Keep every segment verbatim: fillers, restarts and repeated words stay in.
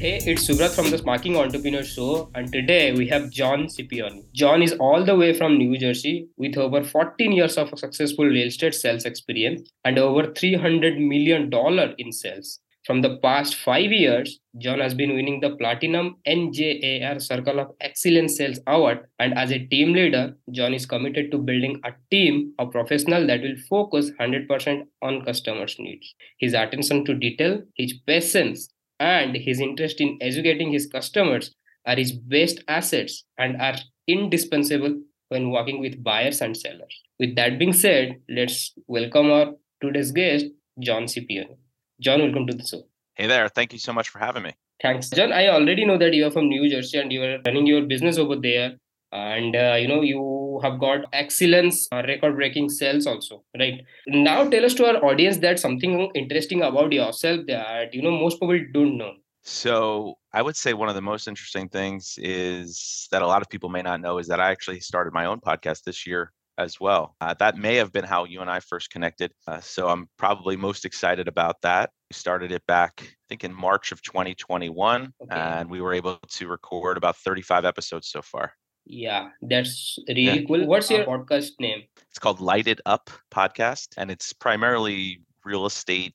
Hey, it's Subrat from the Smarking Entrepreneur Show, and today we have John Scipione. John is all the way from New Jersey with over fourteen years of successful real estate sales experience and over three hundred million dollars in sales. From the past five years, John has been winning the Platinum N J A R Circle of Excellence Sales Award, and as a team leader, John is committed to building a team of professionals that will focus one hundred percent on customers' needs. His attention to detail, his patience, and his interest in educating his customers are his best assets and are indispensable when working with buyers and sellers. With that being said, let's welcome our today's guest, John Scipione. John, welcome to the show. Hey there. Thank you so much for having me. Thanks. John, I already know that you are from New Jersey and you are running your business over there. And, uh, you know, you have got excellence uh, record-breaking sales also, right? Now tell us to our audience that something interesting about yourself that, you know, most people don't know. So I would say one of the most interesting things is that a lot of people may not know is that I actually started my own podcast this year as well. Uh, that may have been how you and I first connected. Uh, so I'm probably most excited about that. We started it back, I think, in March of twenty twenty-one, okay. And we were able to record about thirty-five episodes so far. Yeah, that's really yeah. cool. What's your uh, podcast name? It's called Light It Up Podcast, and it's primarily real estate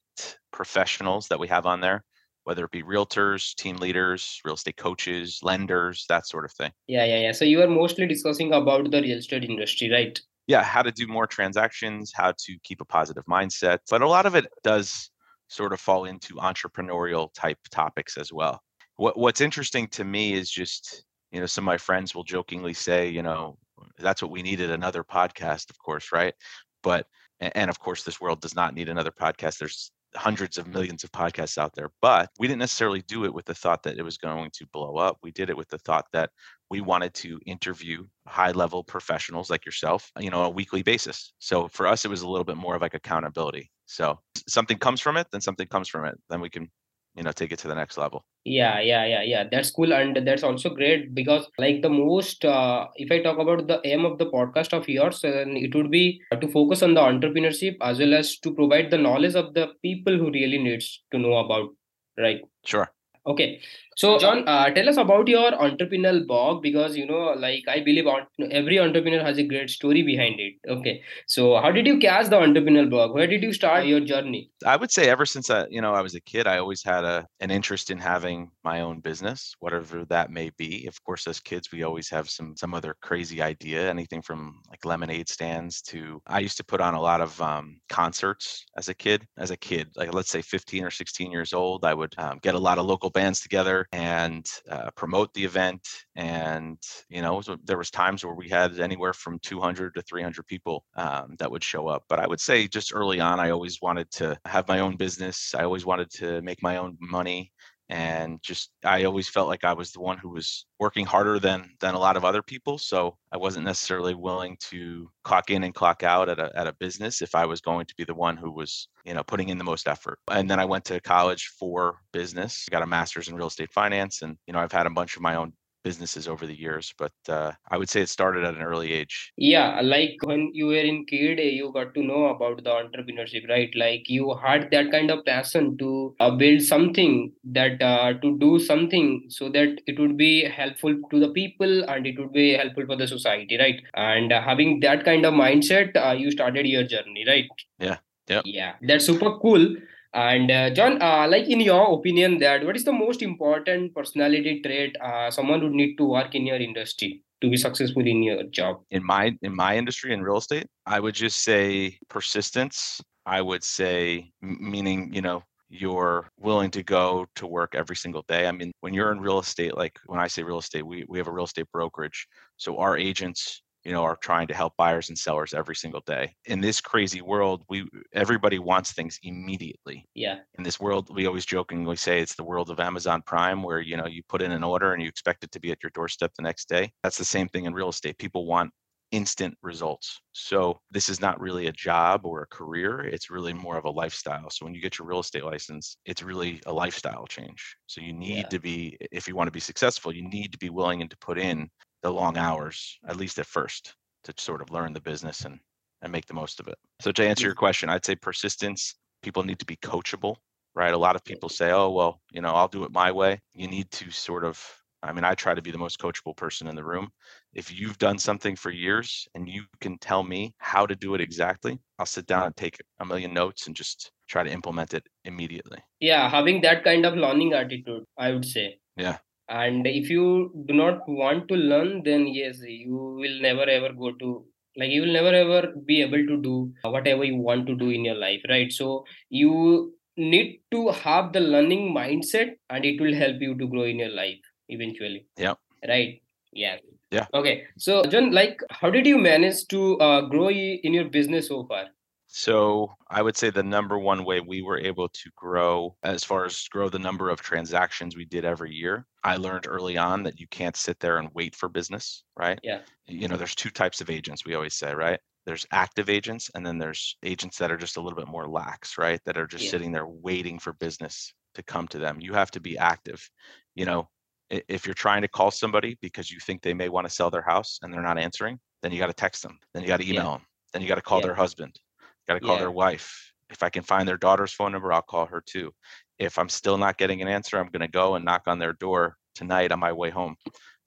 professionals that we have on there, whether it be realtors, team leaders, real estate coaches, lenders, that sort of thing. Yeah, yeah, yeah. So you are mostly discussing about the real estate industry, right? Yeah, how to do more transactions, how to keep a positive mindset. But a lot of it does sort of fall into entrepreneurial type topics as well. What What's interesting to me is just, you know, some of my friends will jokingly say, you know, that's what we needed, another podcast, of course, right? But, and of course, this world does not need another podcast. There's hundreds of millions of podcasts out there, but we didn't necessarily do it with the thought that it was going to blow up. We did it with the thought that we wanted to interview high-level professionals like yourself, you know, on a weekly basis. So for us, it was a little bit more of like accountability. So something comes from it, then something comes from it, then we can, you know, take it to the next level. Yeah, yeah, yeah, yeah. That's cool. And that's also great because like the most, uh, if I talk about the aim of the podcast of yours, then it would be to focus on the entrepreneurship as well as to provide the knowledge of the people who really needs to know about, right? Sure. Okay. So John, uh, tell us about your entrepreneurial blog because, you know, like I believe every entrepreneur has a great story behind it. Okay. So how did you catch the entrepreneurial blog? Where did you start your journey? I would say ever since I, you know, I was a kid, I always had a, an interest in having my own business, whatever that may be. Of course, as kids, we always have some, some other crazy idea, anything from like lemonade stands to, I used to put on a lot of um, concerts as a kid, as a kid, like let's say fifteen or sixteen years old, I would um, get a lot of local bands together and uh, promote the event. And, you know, so there was times where we had anywhere from two hundred to three hundred people um, that would show up. But I would say just early on, I always wanted to have my own business. I always wanted to make my own money. And just, I always felt like I was the one who was working harder than than a lot of other people. So I wasn't necessarily willing to clock in and clock out at a at a business if I was going to be the one who was, you know, putting in the most effort. And then I went to college for business, I got a master's in real estate finance. And, you know, I've had a bunch of my own businesses over the years, but uh, I would say it started at an early age. Yeah, like when you were in kid, you got to know about the entrepreneurship, right? Like you had that kind of passion to uh, build something that uh, to do something so that it would be helpful to the people and it would be helpful for the society, right? And uh, having that kind of mindset, uh, you started your journey, right? Yeah, yeah, yeah. That's super cool. And uh, John, uh, like in your opinion, that what is the most important personality trait uh, someone would need to work in your industry to be successful in your job? In my in my industry, in real estate, I would just say persistence. I would say, meaning, you know, you're willing to go to work every single day. I mean, when you're in real estate, like when I say real estate, we, we have a real estate brokerage. So our agents, you know, are trying to help buyers and sellers every single day. In this crazy world, we everybody wants things immediately. Yeah. In this world, we always jokingly say it's the world of Amazon Prime, where, you know, you put in an order and you expect it to be at your doorstep the next day. That's the same thing in real estate. People want instant results. So this is not really a job or a career. It's really more of a lifestyle. So when you get your real estate license, it's really a lifestyle change. So you need yeah. to be, if you want to be successful, you need to be willing and to put in the long hours, at least at first, to sort of learn the business and, and make the most of it. So to answer your question, I'd say persistence. People need to be coachable. right? A lot of people say, oh, well, you know, I'll do it my way. You need to sort of, I mean, I try to be the most coachable person in the room. If you've done something for years and you can tell me how to do it exactly, I'll sit down and take a million notes and just try to implement it immediately. Yeah, having that kind of learning attitude, I would say. Yeah. And if you do not want to learn, then yes, you will never ever go to, like you will never ever be able to do whatever you want to do in your life, right? So you need to have the learning mindset and it will help you to grow in your life eventually. Yeah. Right. Yeah. Yeah. Okay. So John, like how did you manage to uh, grow in your business so far? So I would say the number one way we were able to grow, as far as grow the number of transactions we did every year, I learned early on that you can't sit there and wait for business, right? Yeah. You know, there's two types of agents we always say, right? There's active agents, and then there's agents that are just a little bit more lax, right? That are just yeah. sitting there waiting for business to come to them. You have to be active. You know, if you're trying to call somebody because you think they may want to sell their house and they're not answering, then you got to text them. Then you got to email yeah. them. Then you got to call yeah. their husband. Got to call yeah. their wife. If I can find their daughter's phone number, I'll call her too. If I'm still not getting an answer, I'm going to go and knock on their door tonight on my way home.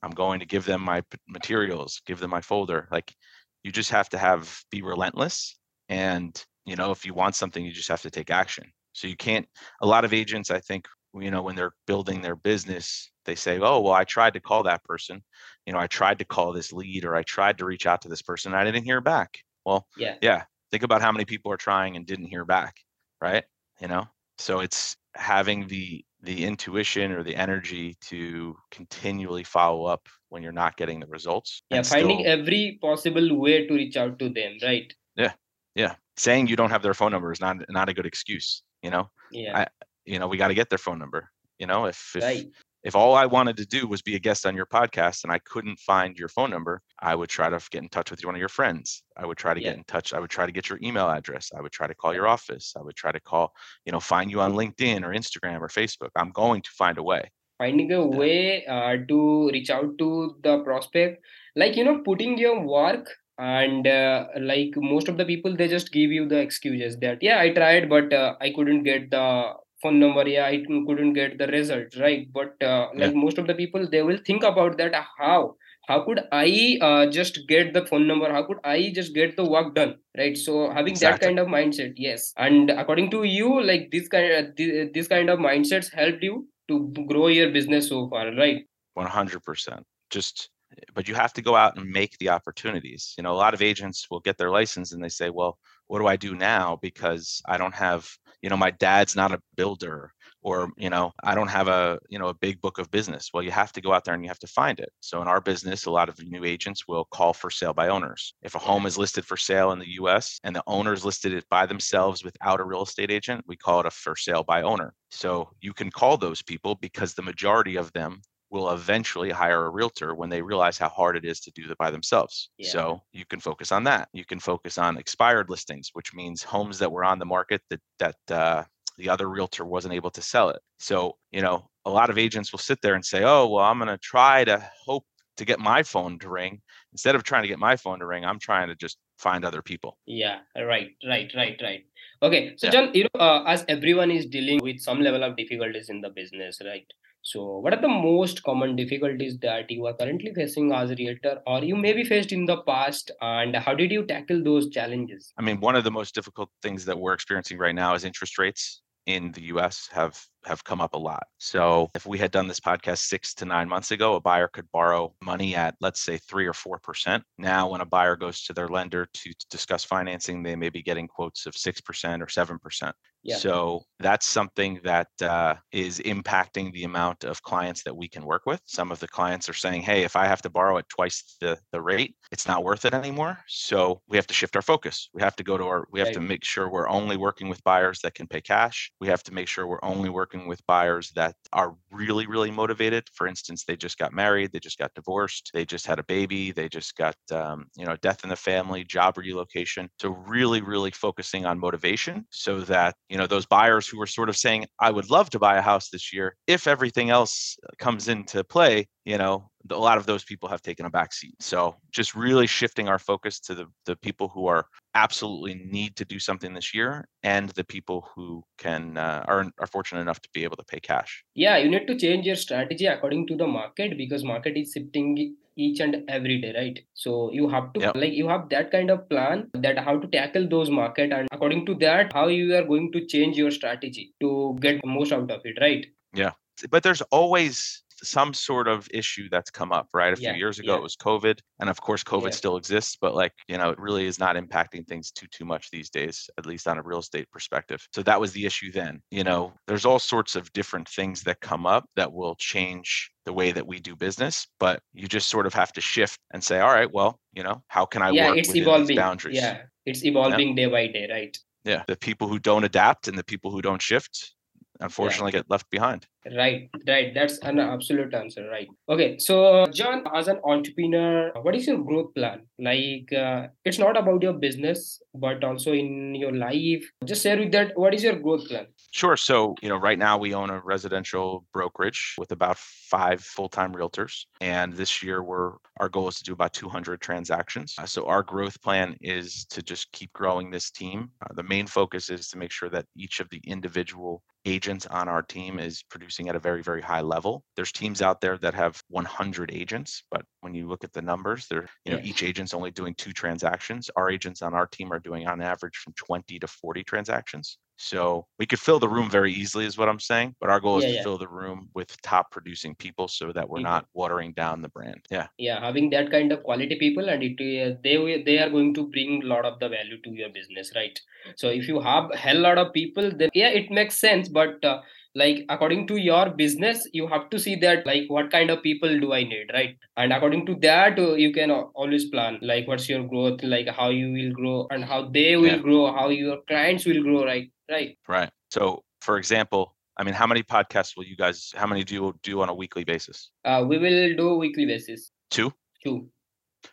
I'm going to give them my materials, give them my folder. Like you just have to have, be relentless. And, you know, if you want something, you just have to take action. So you can't, a lot of agents, I think, you know, when they're building their business, they say, oh, well, I tried to call that person. You know, I tried to call this lead, or I tried to reach out to this person. And I didn't hear back. Well, yeah. yeah. Think about how many people are trying and didn't hear back, right? You know, so it's having the the intuition or the energy to continually follow up when you're not getting the results. Yeah, finding still, every possible way to reach out to them, right? Yeah, yeah. Saying you don't have their phone number is not not a good excuse, you know? Yeah. I, you know, we got to get their phone number. You know, if if, right. if all I wanted to do was be a guest on your podcast and I couldn't find your phone number, I would try to get in touch with one of your friends. I would try to yeah. get in touch. I would try to get your email address. I would try to call your office. I would try to call, you know, find you on LinkedIn or Instagram or Facebook. I'm going to find a way. Finding a way uh, to reach out to the prospect, like, you know, putting your work. And uh, like most of the people, they just give you the excuses that, yeah, I tried, but uh, I couldn't get the phone number, yeah, I couldn't get the result, right? But uh, like yeah. most of the people, they will think about that, how? How could I uh, just get the phone number? How could I just get the work done, right? So having exactly. that kind of mindset, yes. And according to you, like this kind of, th- this kind of mindsets helped you to grow your business so far, right? one hundred percent. Just, but you have to go out and make the opportunities. You know, a lot of agents will get their license and they say, well, what do I do now? Because I don't have, you know, my dad's not a builder, or, you know, I don't have a, you know, a big book of business. Well, you have to go out there and you have to find it. So in our business, a lot of new agents will call for sale by owners. If a home is listed for sale in the U S and the owners listed it by themselves without a real estate agent, we call it a for sale by owner. So you can call those people because the majority of them will eventually hire a realtor when they realize how hard it is to do that by themselves. Yeah. So you can focus on that. You can focus on expired listings, which means homes that were on the market that that uh, the other realtor wasn't able to sell it. So, you know, a lot of agents will sit there and say, oh, well, I'm going to try to hope to get my phone to ring. Instead of trying to get my phone to ring, I'm trying to just find other people. Yeah, right, right, right, right. Okay. So yeah. John, you know, uh, as everyone is dealing with some level of difficulties in the business, right? So what are the most common difficulties that you are currently facing as a realtor, or you may be faced in the past, and how did you tackle those challenges? I mean, one of the most difficult things that we're experiencing right now is interest rates in the U S have, have come up a lot. So if we had done this podcast six to nine months ago, a buyer could borrow money at, let's say, three or four percent. Now, when a buyer goes to their lender to, to discuss financing, they may be getting quotes of six percent or seven percent. Yeah. So that's something that uh, is impacting the amount of clients that we can work with. Some of the clients are saying, hey, if I have to borrow at twice the, the rate, it's not worth it anymore. So we have to shift our focus. We have to go to our, we have right. to make sure we're only working with buyers that can pay cash. We have to make sure we're only working with buyers that are really, really motivated. For instance, they just got married, they just got divorced, they just had a baby, they just got, um, you know, death in the family, job relocation. So really, really focusing on motivation so that, you know, those buyers who were sort of saying, I would love to buy a house this year, if everything else comes into play, you know, a lot of those people have taken a back seat. So just really shifting our focus to the, the people who are absolutely need to do something this year, and the people who can uh, are, are fortunate enough to be able to pay cash. Yeah, you need to change your strategy according to the market, because market is shifting each and every day, right? So you have to, yep. like you have that kind of plan that how to tackle those market, and according to that, how you are going to change your strategy to get most out of it, right? Yeah. But there's always some sort of issue that's come up, right? A few yeah, years ago, yeah. it was COVID. And of course, COVID yeah. still exists, but like, you know, it really is not impacting things too, too much these days, at least on a real estate perspective. So that was the issue then. You know, there's all sorts of different things that come up that will change the way that we do business, but you just sort of have to shift and say, all right, well, you know, how can I yeah, work it's within evolving. These boundaries? Yeah, it's evolving yeah. day by day, right? Yeah. The people who don't adapt and the people who don't shift, unfortunately, yeah. get left behind. Right, right. That's an absolute answer, right? Okay, so John, as an entrepreneur, what is your growth plan? Like, uh, it's not about your business, but also in your life. Just share with that, what is your growth plan? Sure. So, you know, right now we own a residential brokerage with about five full-time realtors. And this year, we're our goal is to do about two hundred transactions. Uh, so our growth plan is to just keep growing this team. Uh, the main focus is to make sure that each of the individual agents on our team is producing at a very, very high level. There's teams out there that have one hundred agents, but when you look at the numbers, they're, you know, yeah. each agent's only doing two transactions. Our agents on our team are doing on average from twenty to forty transactions. So we could fill the room very easily is what I'm saying, but our goal is yeah, to yeah. fill the room with top producing people so that we're yeah. not watering down the brand. Yeah. Yeah. Having that kind of quality people, and it, uh, they, they are going to bring a lot of the value to your business, right? So if you have a hell lot of people, then yeah, it makes sense. But uh, like according to your business, you have to see that like what kind of people do I need, right? And according to that, you can always plan like what's your growth, like how you will grow and how they will yeah. grow, how your clients will grow, right? Right. Right. So, for example, I mean, how many podcasts will you guys, how many do you do on a weekly basis? Uh, we will do weekly basis. Two? Two.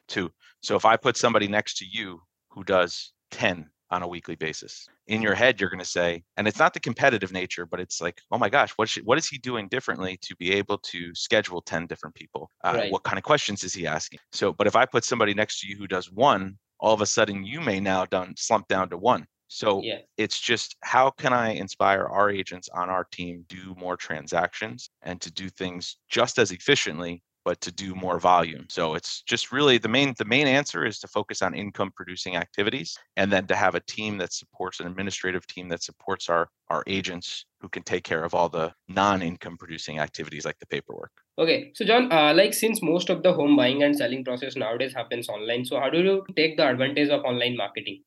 Two. So if I put somebody next to you who does ten on a weekly basis, in your head, you're going to say, and it's not the competitive nature, but it's like, oh my gosh, what, should, what is he doing differently to be able to schedule ten different people? Uh, right. What kind of questions is he asking? So, but if I put somebody next to you who does one, all of a sudden you may now done, slump down to one. So yeah. it's just, how can I inspire our agents on our team to do more transactions and to do things just as efficiently, but to do more volume? So it's just really the main, the main answer is to focus on income producing activities, and then to have a team that supports, an administrative team that supports our, our agents who can take care of all the non-income producing activities like the paperwork. Okay. So John, uh, like since most of the home buying and selling process nowadays happens online, so how do you take the advantage of online marketing?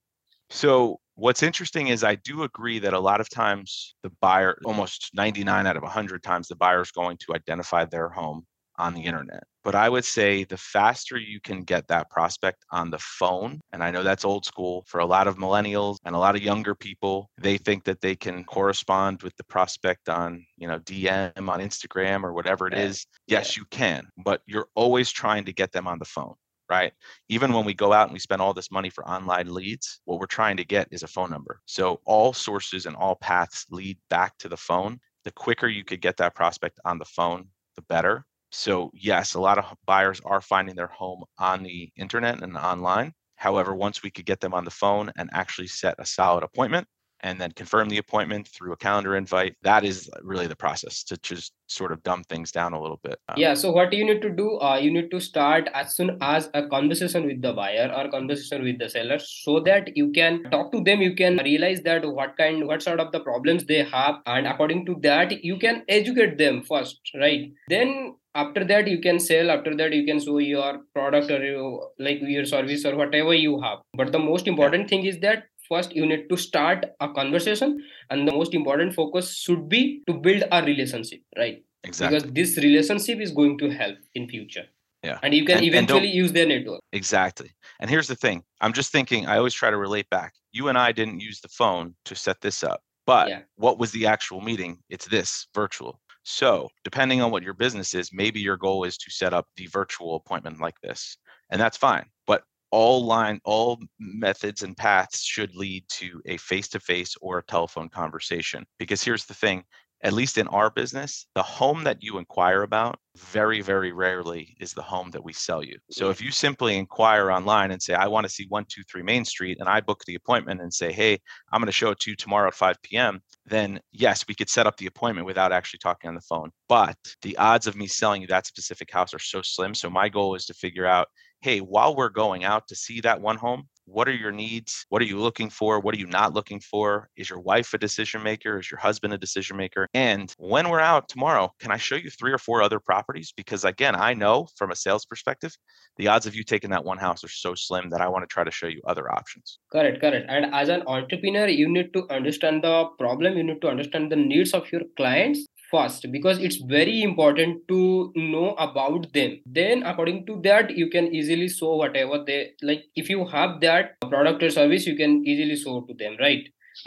So what's interesting is I do agree that a lot of times the buyer, almost ninety-nine out of one hundred times, the buyer is going to identify their home on the internet. But I would say the faster you can get that prospect on the phone, and I know that's old school for a lot of millennials and a lot of younger people, they think that they can correspond with the prospect on, you know, D M on Instagram or whatever it is. Yes, you can, but you're always trying to get them on the phone. Right? Even when we go out and we spend all this money for online leads, what we're trying to get is a phone number. So all sources and all paths lead back to the phone. The quicker you could get that prospect on the phone, the better. So yes, a lot of buyers are finding their home on the internet and online. However, once we could get them on the phone and actually set a solid appointment, and then confirm the appointment through a calendar invite. That is really the process to just sort of dumb things down a little bit. Um, yeah. So what you need to do, uh, you need to start as soon as a conversation with the buyer or conversation with the seller, so that you can talk to them. You can realize that what kind, what sort of the problems they have. And according to that, you can educate them first, right? Then after that, you can sell. After that, you can show your product or your, like your service or whatever you have. But the most important yeah. thing is that first, you need to start a conversation, and the most important focus should be to build a relationship, right? Exactly. Because this relationship is going to help in future. Yeah. And you can and, eventually and use their network. Exactly. And here's the thing. I'm just thinking, I always try to relate back. You and I didn't use the phone to set this up, but yeah. what was the actual meeting? It's this virtual. So depending on what your business is, maybe your goal is to set up the virtual appointment like this, and that's fine. But All line, all methods and paths should lead to a face-to-face or a telephone conversation. Because here's the thing, at least in our business, the home that you inquire about very, very rarely is the home that we sell you. So if you simply inquire online and say, I want to see one two three Main Street, and I book the appointment and say, hey, I'm going to show it to you tomorrow at five p.m., then yes, we could set up the appointment without actually talking on the phone. But the odds of me selling you that specific house are so slim. So my goal is to figure out, hey, while we're going out to see that one home, what are your needs? What are you looking for? What are you not looking for? Is your wife a decision maker? Is your husband a decision maker? And when we're out tomorrow, can I show you three or four other properties? Because again, I know from a sales perspective, the odds of you taking that one house are so slim that I want to try to show you other options. Correct, correct. And as an entrepreneur, you need to understand the problem. You need to understand the needs of your clients first, because it's very important to know about them. Then according to that, you can easily show whatever they like. If you have that product or service, you can easily show to them, right?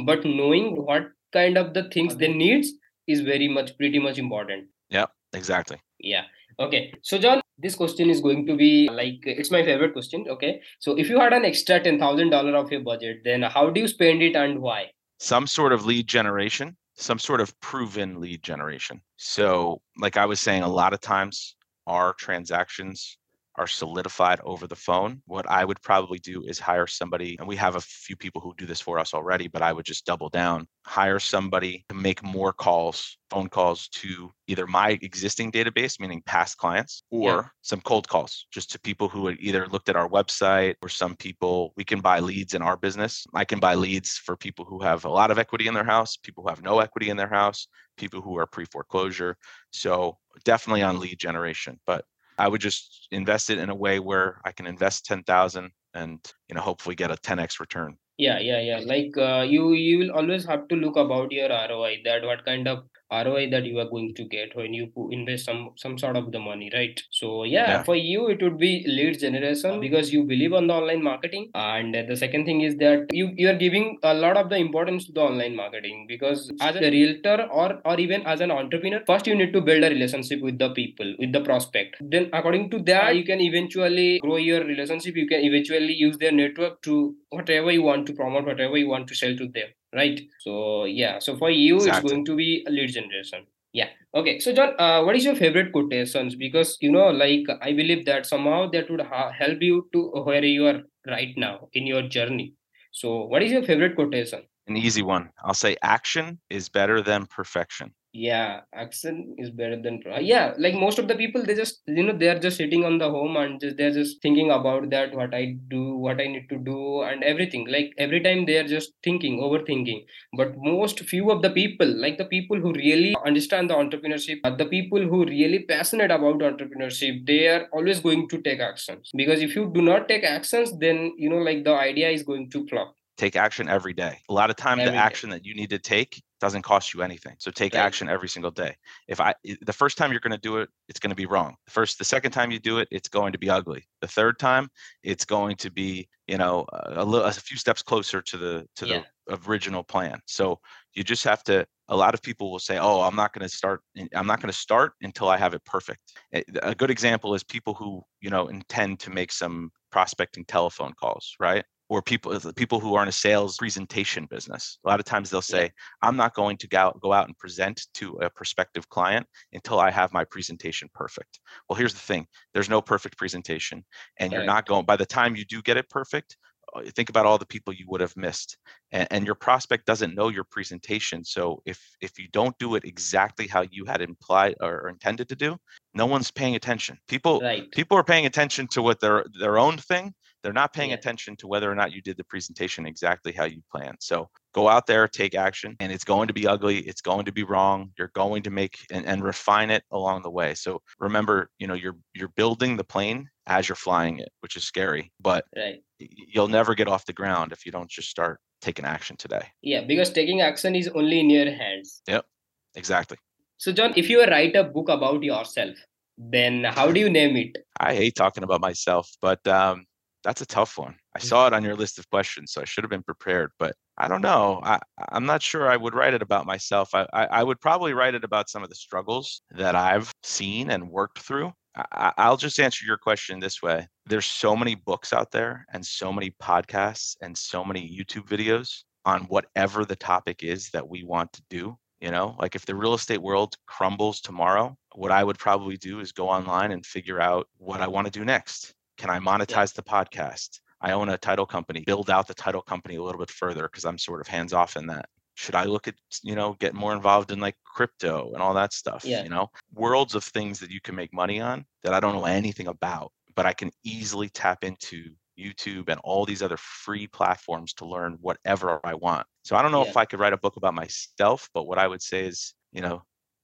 But knowing what kind of the things they need is very much, pretty much important. Yeah, exactly. Yeah. Okay. So John, this question is going to be like, it's my favorite question. Okay. So if you had an extra ten thousand dollars of your budget, then how do you spend it and why? Some sort of lead generation. Some sort of proven lead generation. So like I was saying, a lot of times our transactions are solidified over the phone. What I would probably do is hire somebody, and we have a few people who do this for us already, but I would just double down, hire somebody to make more calls, phone calls to either my existing database, meaning past clients, or yeah. some cold calls just to people who had either looked at our website, or some people, we can buy leads in our business. I can buy leads for people who have a lot of equity in their house, people who have no equity in their house, people who are pre-foreclosure. So definitely on lead generation, but I would just invest it in a way where I can invest ten thousand and, you know, hopefully get a ten x return. Yeah, yeah, yeah. Like uh, you, you will always have to look about your R O I, that what kind of R O I that you are going to get when you invest some, some sort of the money, right? So yeah, yeah, for you, it would be lead generation because you believe on the online marketing. And the second thing is that you, you are giving a lot of the importance to the online marketing, because as a realtor or, or even as an entrepreneur, first you need to build a relationship with the people, with the prospect. Then according to that, you can eventually grow your relationship. You can eventually use their network to whatever you want to promote, whatever you want to sell to them. Right. So, yeah. So for you, exactly. It's going to be a lead generation. Yeah. Okay. So John, uh, what is your favorite quotations? Because, you know, like I believe that somehow that would ha- help you to where you are right now in your journey. So what is your favorite quotation? An easy one. I'll say action is better than perfection. Yeah. Action is better than. Pro- yeah. Like most of the people, they just, you know, they're just sitting on the home and just, they're just thinking about that, what I do, what I need to do and everything. Like every time they're just thinking, overthinking. But most few of the people, like the people who really understand the entrepreneurship, the people who really passionate about entrepreneurship, they are always going to take actions. Because if you do not take actions, then, you know, like the idea is going to flop. Take action every day. A lot of time, every the action day. That you need to take doesn't cost you anything. So take right. action every single day. If I, the first time you're going to do it, it's going to be wrong. First, the second time you do it, it's going to be ugly. The third time, it's going to be, you know, a, little, a few steps closer to the to yeah. the original plan. So you just have to. A lot of people will say, "Oh, I'm not going to start. I'm not going to start until I have it perfect." A good example is people who, you know, intend to make some prospecting telephone calls, right? Or people people who are in a sales presentation business. A lot of times they'll say, I'm not going to go, go out and present to a prospective client until I have my presentation perfect. Well, here's the thing. There's no perfect presentation. And you're not going, by the time you do get it perfect, think about all the people you would have missed. And, and your prospect doesn't know your presentation. So if if you don't do it exactly how you had implied or intended to do, no one's paying attention. People right. people are paying attention to what their their own thing. They're not paying yeah. attention to whether or not you did the presentation exactly how you planned. So go out there, take action, and it's going to be ugly. It's going to be wrong. You're going to make and, and refine it along the way. So remember, you know, you're you're building the plane as you're flying it, which is scary, but right. you'll never get off the ground if you don't just start taking action today. Yeah, because taking action is only in your hands. Yep, exactly. So John, if you were to write a book about yourself, then how do you name it? I hate talking about myself, but um, that's a tough one. I saw it on your list of questions, so I should have been prepared, but I don't know. I, I'm not sure I would write it about myself. I, I, I would probably write it about some of the struggles that I've seen and worked through. I, I'll just answer your question this way. There's so many books out there and so many podcasts and so many YouTube videos on whatever the topic is that we want to do. You know, like if the real estate world crumbles tomorrow, what I would probably do is go online and figure out what I want to do next. Can I monetize the podcast? I own a title company, build out the title company a little bit further because I'm sort of hands off in that. Should I look at, you know, get more involved in like crypto and all that stuff, yeah. you know, worlds of things that you can make money on that I don't know anything about, but I can easily tap into YouTube and all these other free platforms to learn whatever I want. So I don't know yeah. if I could write a book about myself, but what I would say is, you know,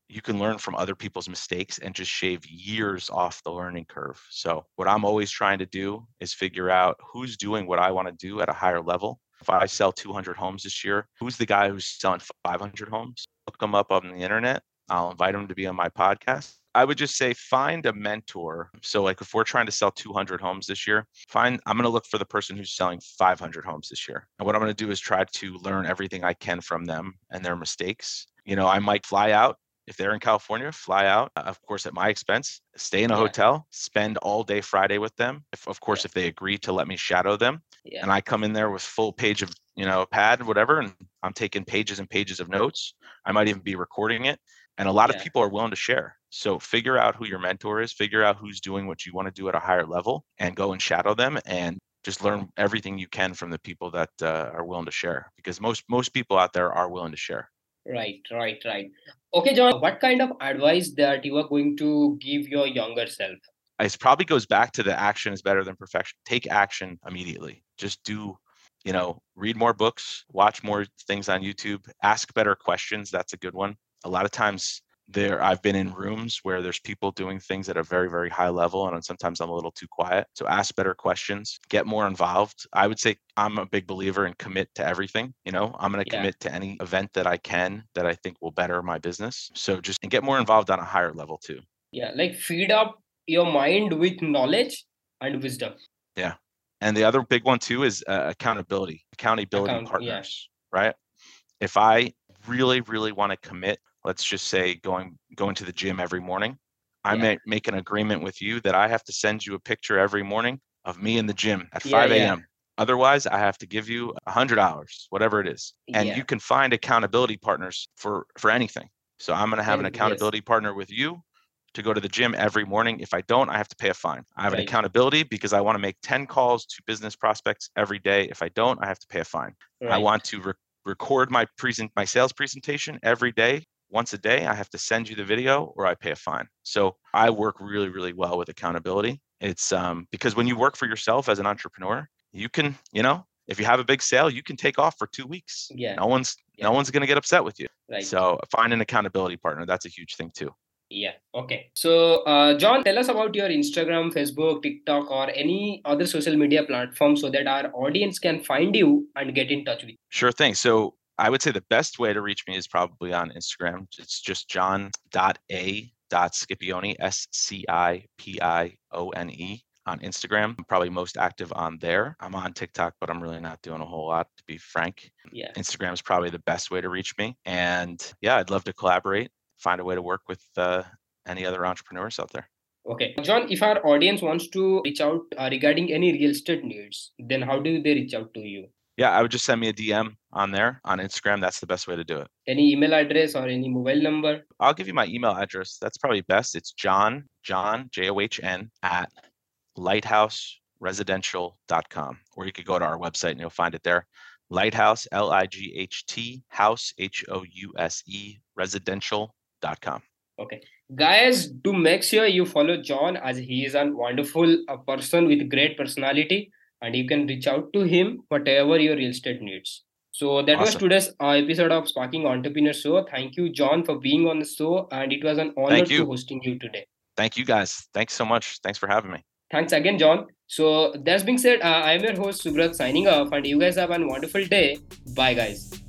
you can learn from other people's mistakes and just shave years off the learning curve. So what I'm always trying to do is figure out who's doing what I want to do at a higher level. If I sell two hundred homes this year, who's the guy who's selling five hundred homes? Look them up on the internet. I'll invite him to be on my podcast. I would just say find a mentor. So like if we're trying to sell two hundred homes this year, find, I'm going to look for the person who's selling five hundred homes this year. And what I'm going to do is try to learn everything I can from them and their mistakes. You know, I might fly out. If they're in California, fly out, of course, at my expense, stay in a yeah. hotel, spend all day Friday with them. If, of course, yeah. if they agree to let me shadow them yeah. and I come in there with full page of, you know, a pad, whatever, and I'm taking pages and pages of notes. I might even be recording it. And a lot yeah. of people are willing to share. So figure out who your mentor is, figure out who's doing what you want to do at a higher level and go and shadow them and just learn everything you can from the people that uh, are willing to share, because most most people out there are willing to share. Right, right, right. Okay, John, what kind of advice that you are going to give your younger self? It probably goes back to the action is better than perfection. Take action immediately. Just do, you know, read more books, watch more things on YouTube, ask better questions. That's a good one. A lot of times there, I've been in rooms where there's people doing things at a very, very high level. And sometimes I'm a little too quiet. So ask better questions, get more involved. I would say I'm a big believer in commit to everything. You know, I'm going to yeah. commit to any event that I can that I think will better my business. So just and get more involved on a higher level too. Yeah. Like feed up your mind with knowledge and wisdom. Yeah. And the other big one too is uh, accountability, accountability Account- partners, yeah. right? If I really, really want to commit, let's just say going going to the gym every morning, I yeah. may make an agreement with you that I have to send you a picture every morning of me in the gym at yeah, five a.m. Yeah. Otherwise, I have to give you one hundred dollars, whatever it is. And yeah. you can find accountability partners for, for anything. So I'm going to have and, an accountability yes. partner with you to go to the gym every morning. If I don't, I have to pay a fine. I have right. an accountability because I want to make ten calls to business prospects every day. If I don't, I have to pay a fine. Right. I want to re- record my present my sales presentation every day. Once a day, I have to send you the video or I pay a fine. So I work really, really well with accountability. It's um, because when you work for yourself as an entrepreneur, you can, you know, if you have a big sale, you can take off for two weeks. Yeah. No one's, yeah. no one's going to get upset with you. Right. So find an accountability partner. That's a huge thing too. Yeah. Okay. So uh, John, tell us about your Instagram, Facebook, TikTok, or any other social media platform so that our audience can find you and get in touch with you. Sure thing. So I would say the best way to reach me is probably on Instagram. It's just john dot a dot scipione, S C I P I O N E on Instagram. I'm probably most active on there. I'm on TikTok, but I'm really not doing a whole lot, to be frank. Yeah. Instagram is probably the best way to reach me. And yeah, I'd love to collaborate, find a way to work with uh, any other entrepreneurs out there. Okay. John, if our audience wants to reach out uh, regarding any real estate needs, then how do they reach out to you? Yeah, I would just send me a D M on there, on Instagram. That's the best way to do it. Any email address or any mobile number? I'll give you my email address. That's probably best. It's John, John, J O H N, at lighthouse residential dot com. Or you could go to our website and you'll find it there. Lighthouse, L I G H T, house, H O U S E, residential dot com. Okay. Guys, do make sure you follow John as he is a wonderful a person with great personality. And you can reach out to him, whatever your real estate needs. So that awesome. was today's uh, episode of Sparking Entrepreneur Show. Thank you, John, for being on the show. And it was an honor to hosting you today. Thank you, guys. Thanks so much. Thanks for having me. Thanks again, John. So that's being said, uh, I'm your host, Subrat, signing off. And you guys have a wonderful day. Bye, guys.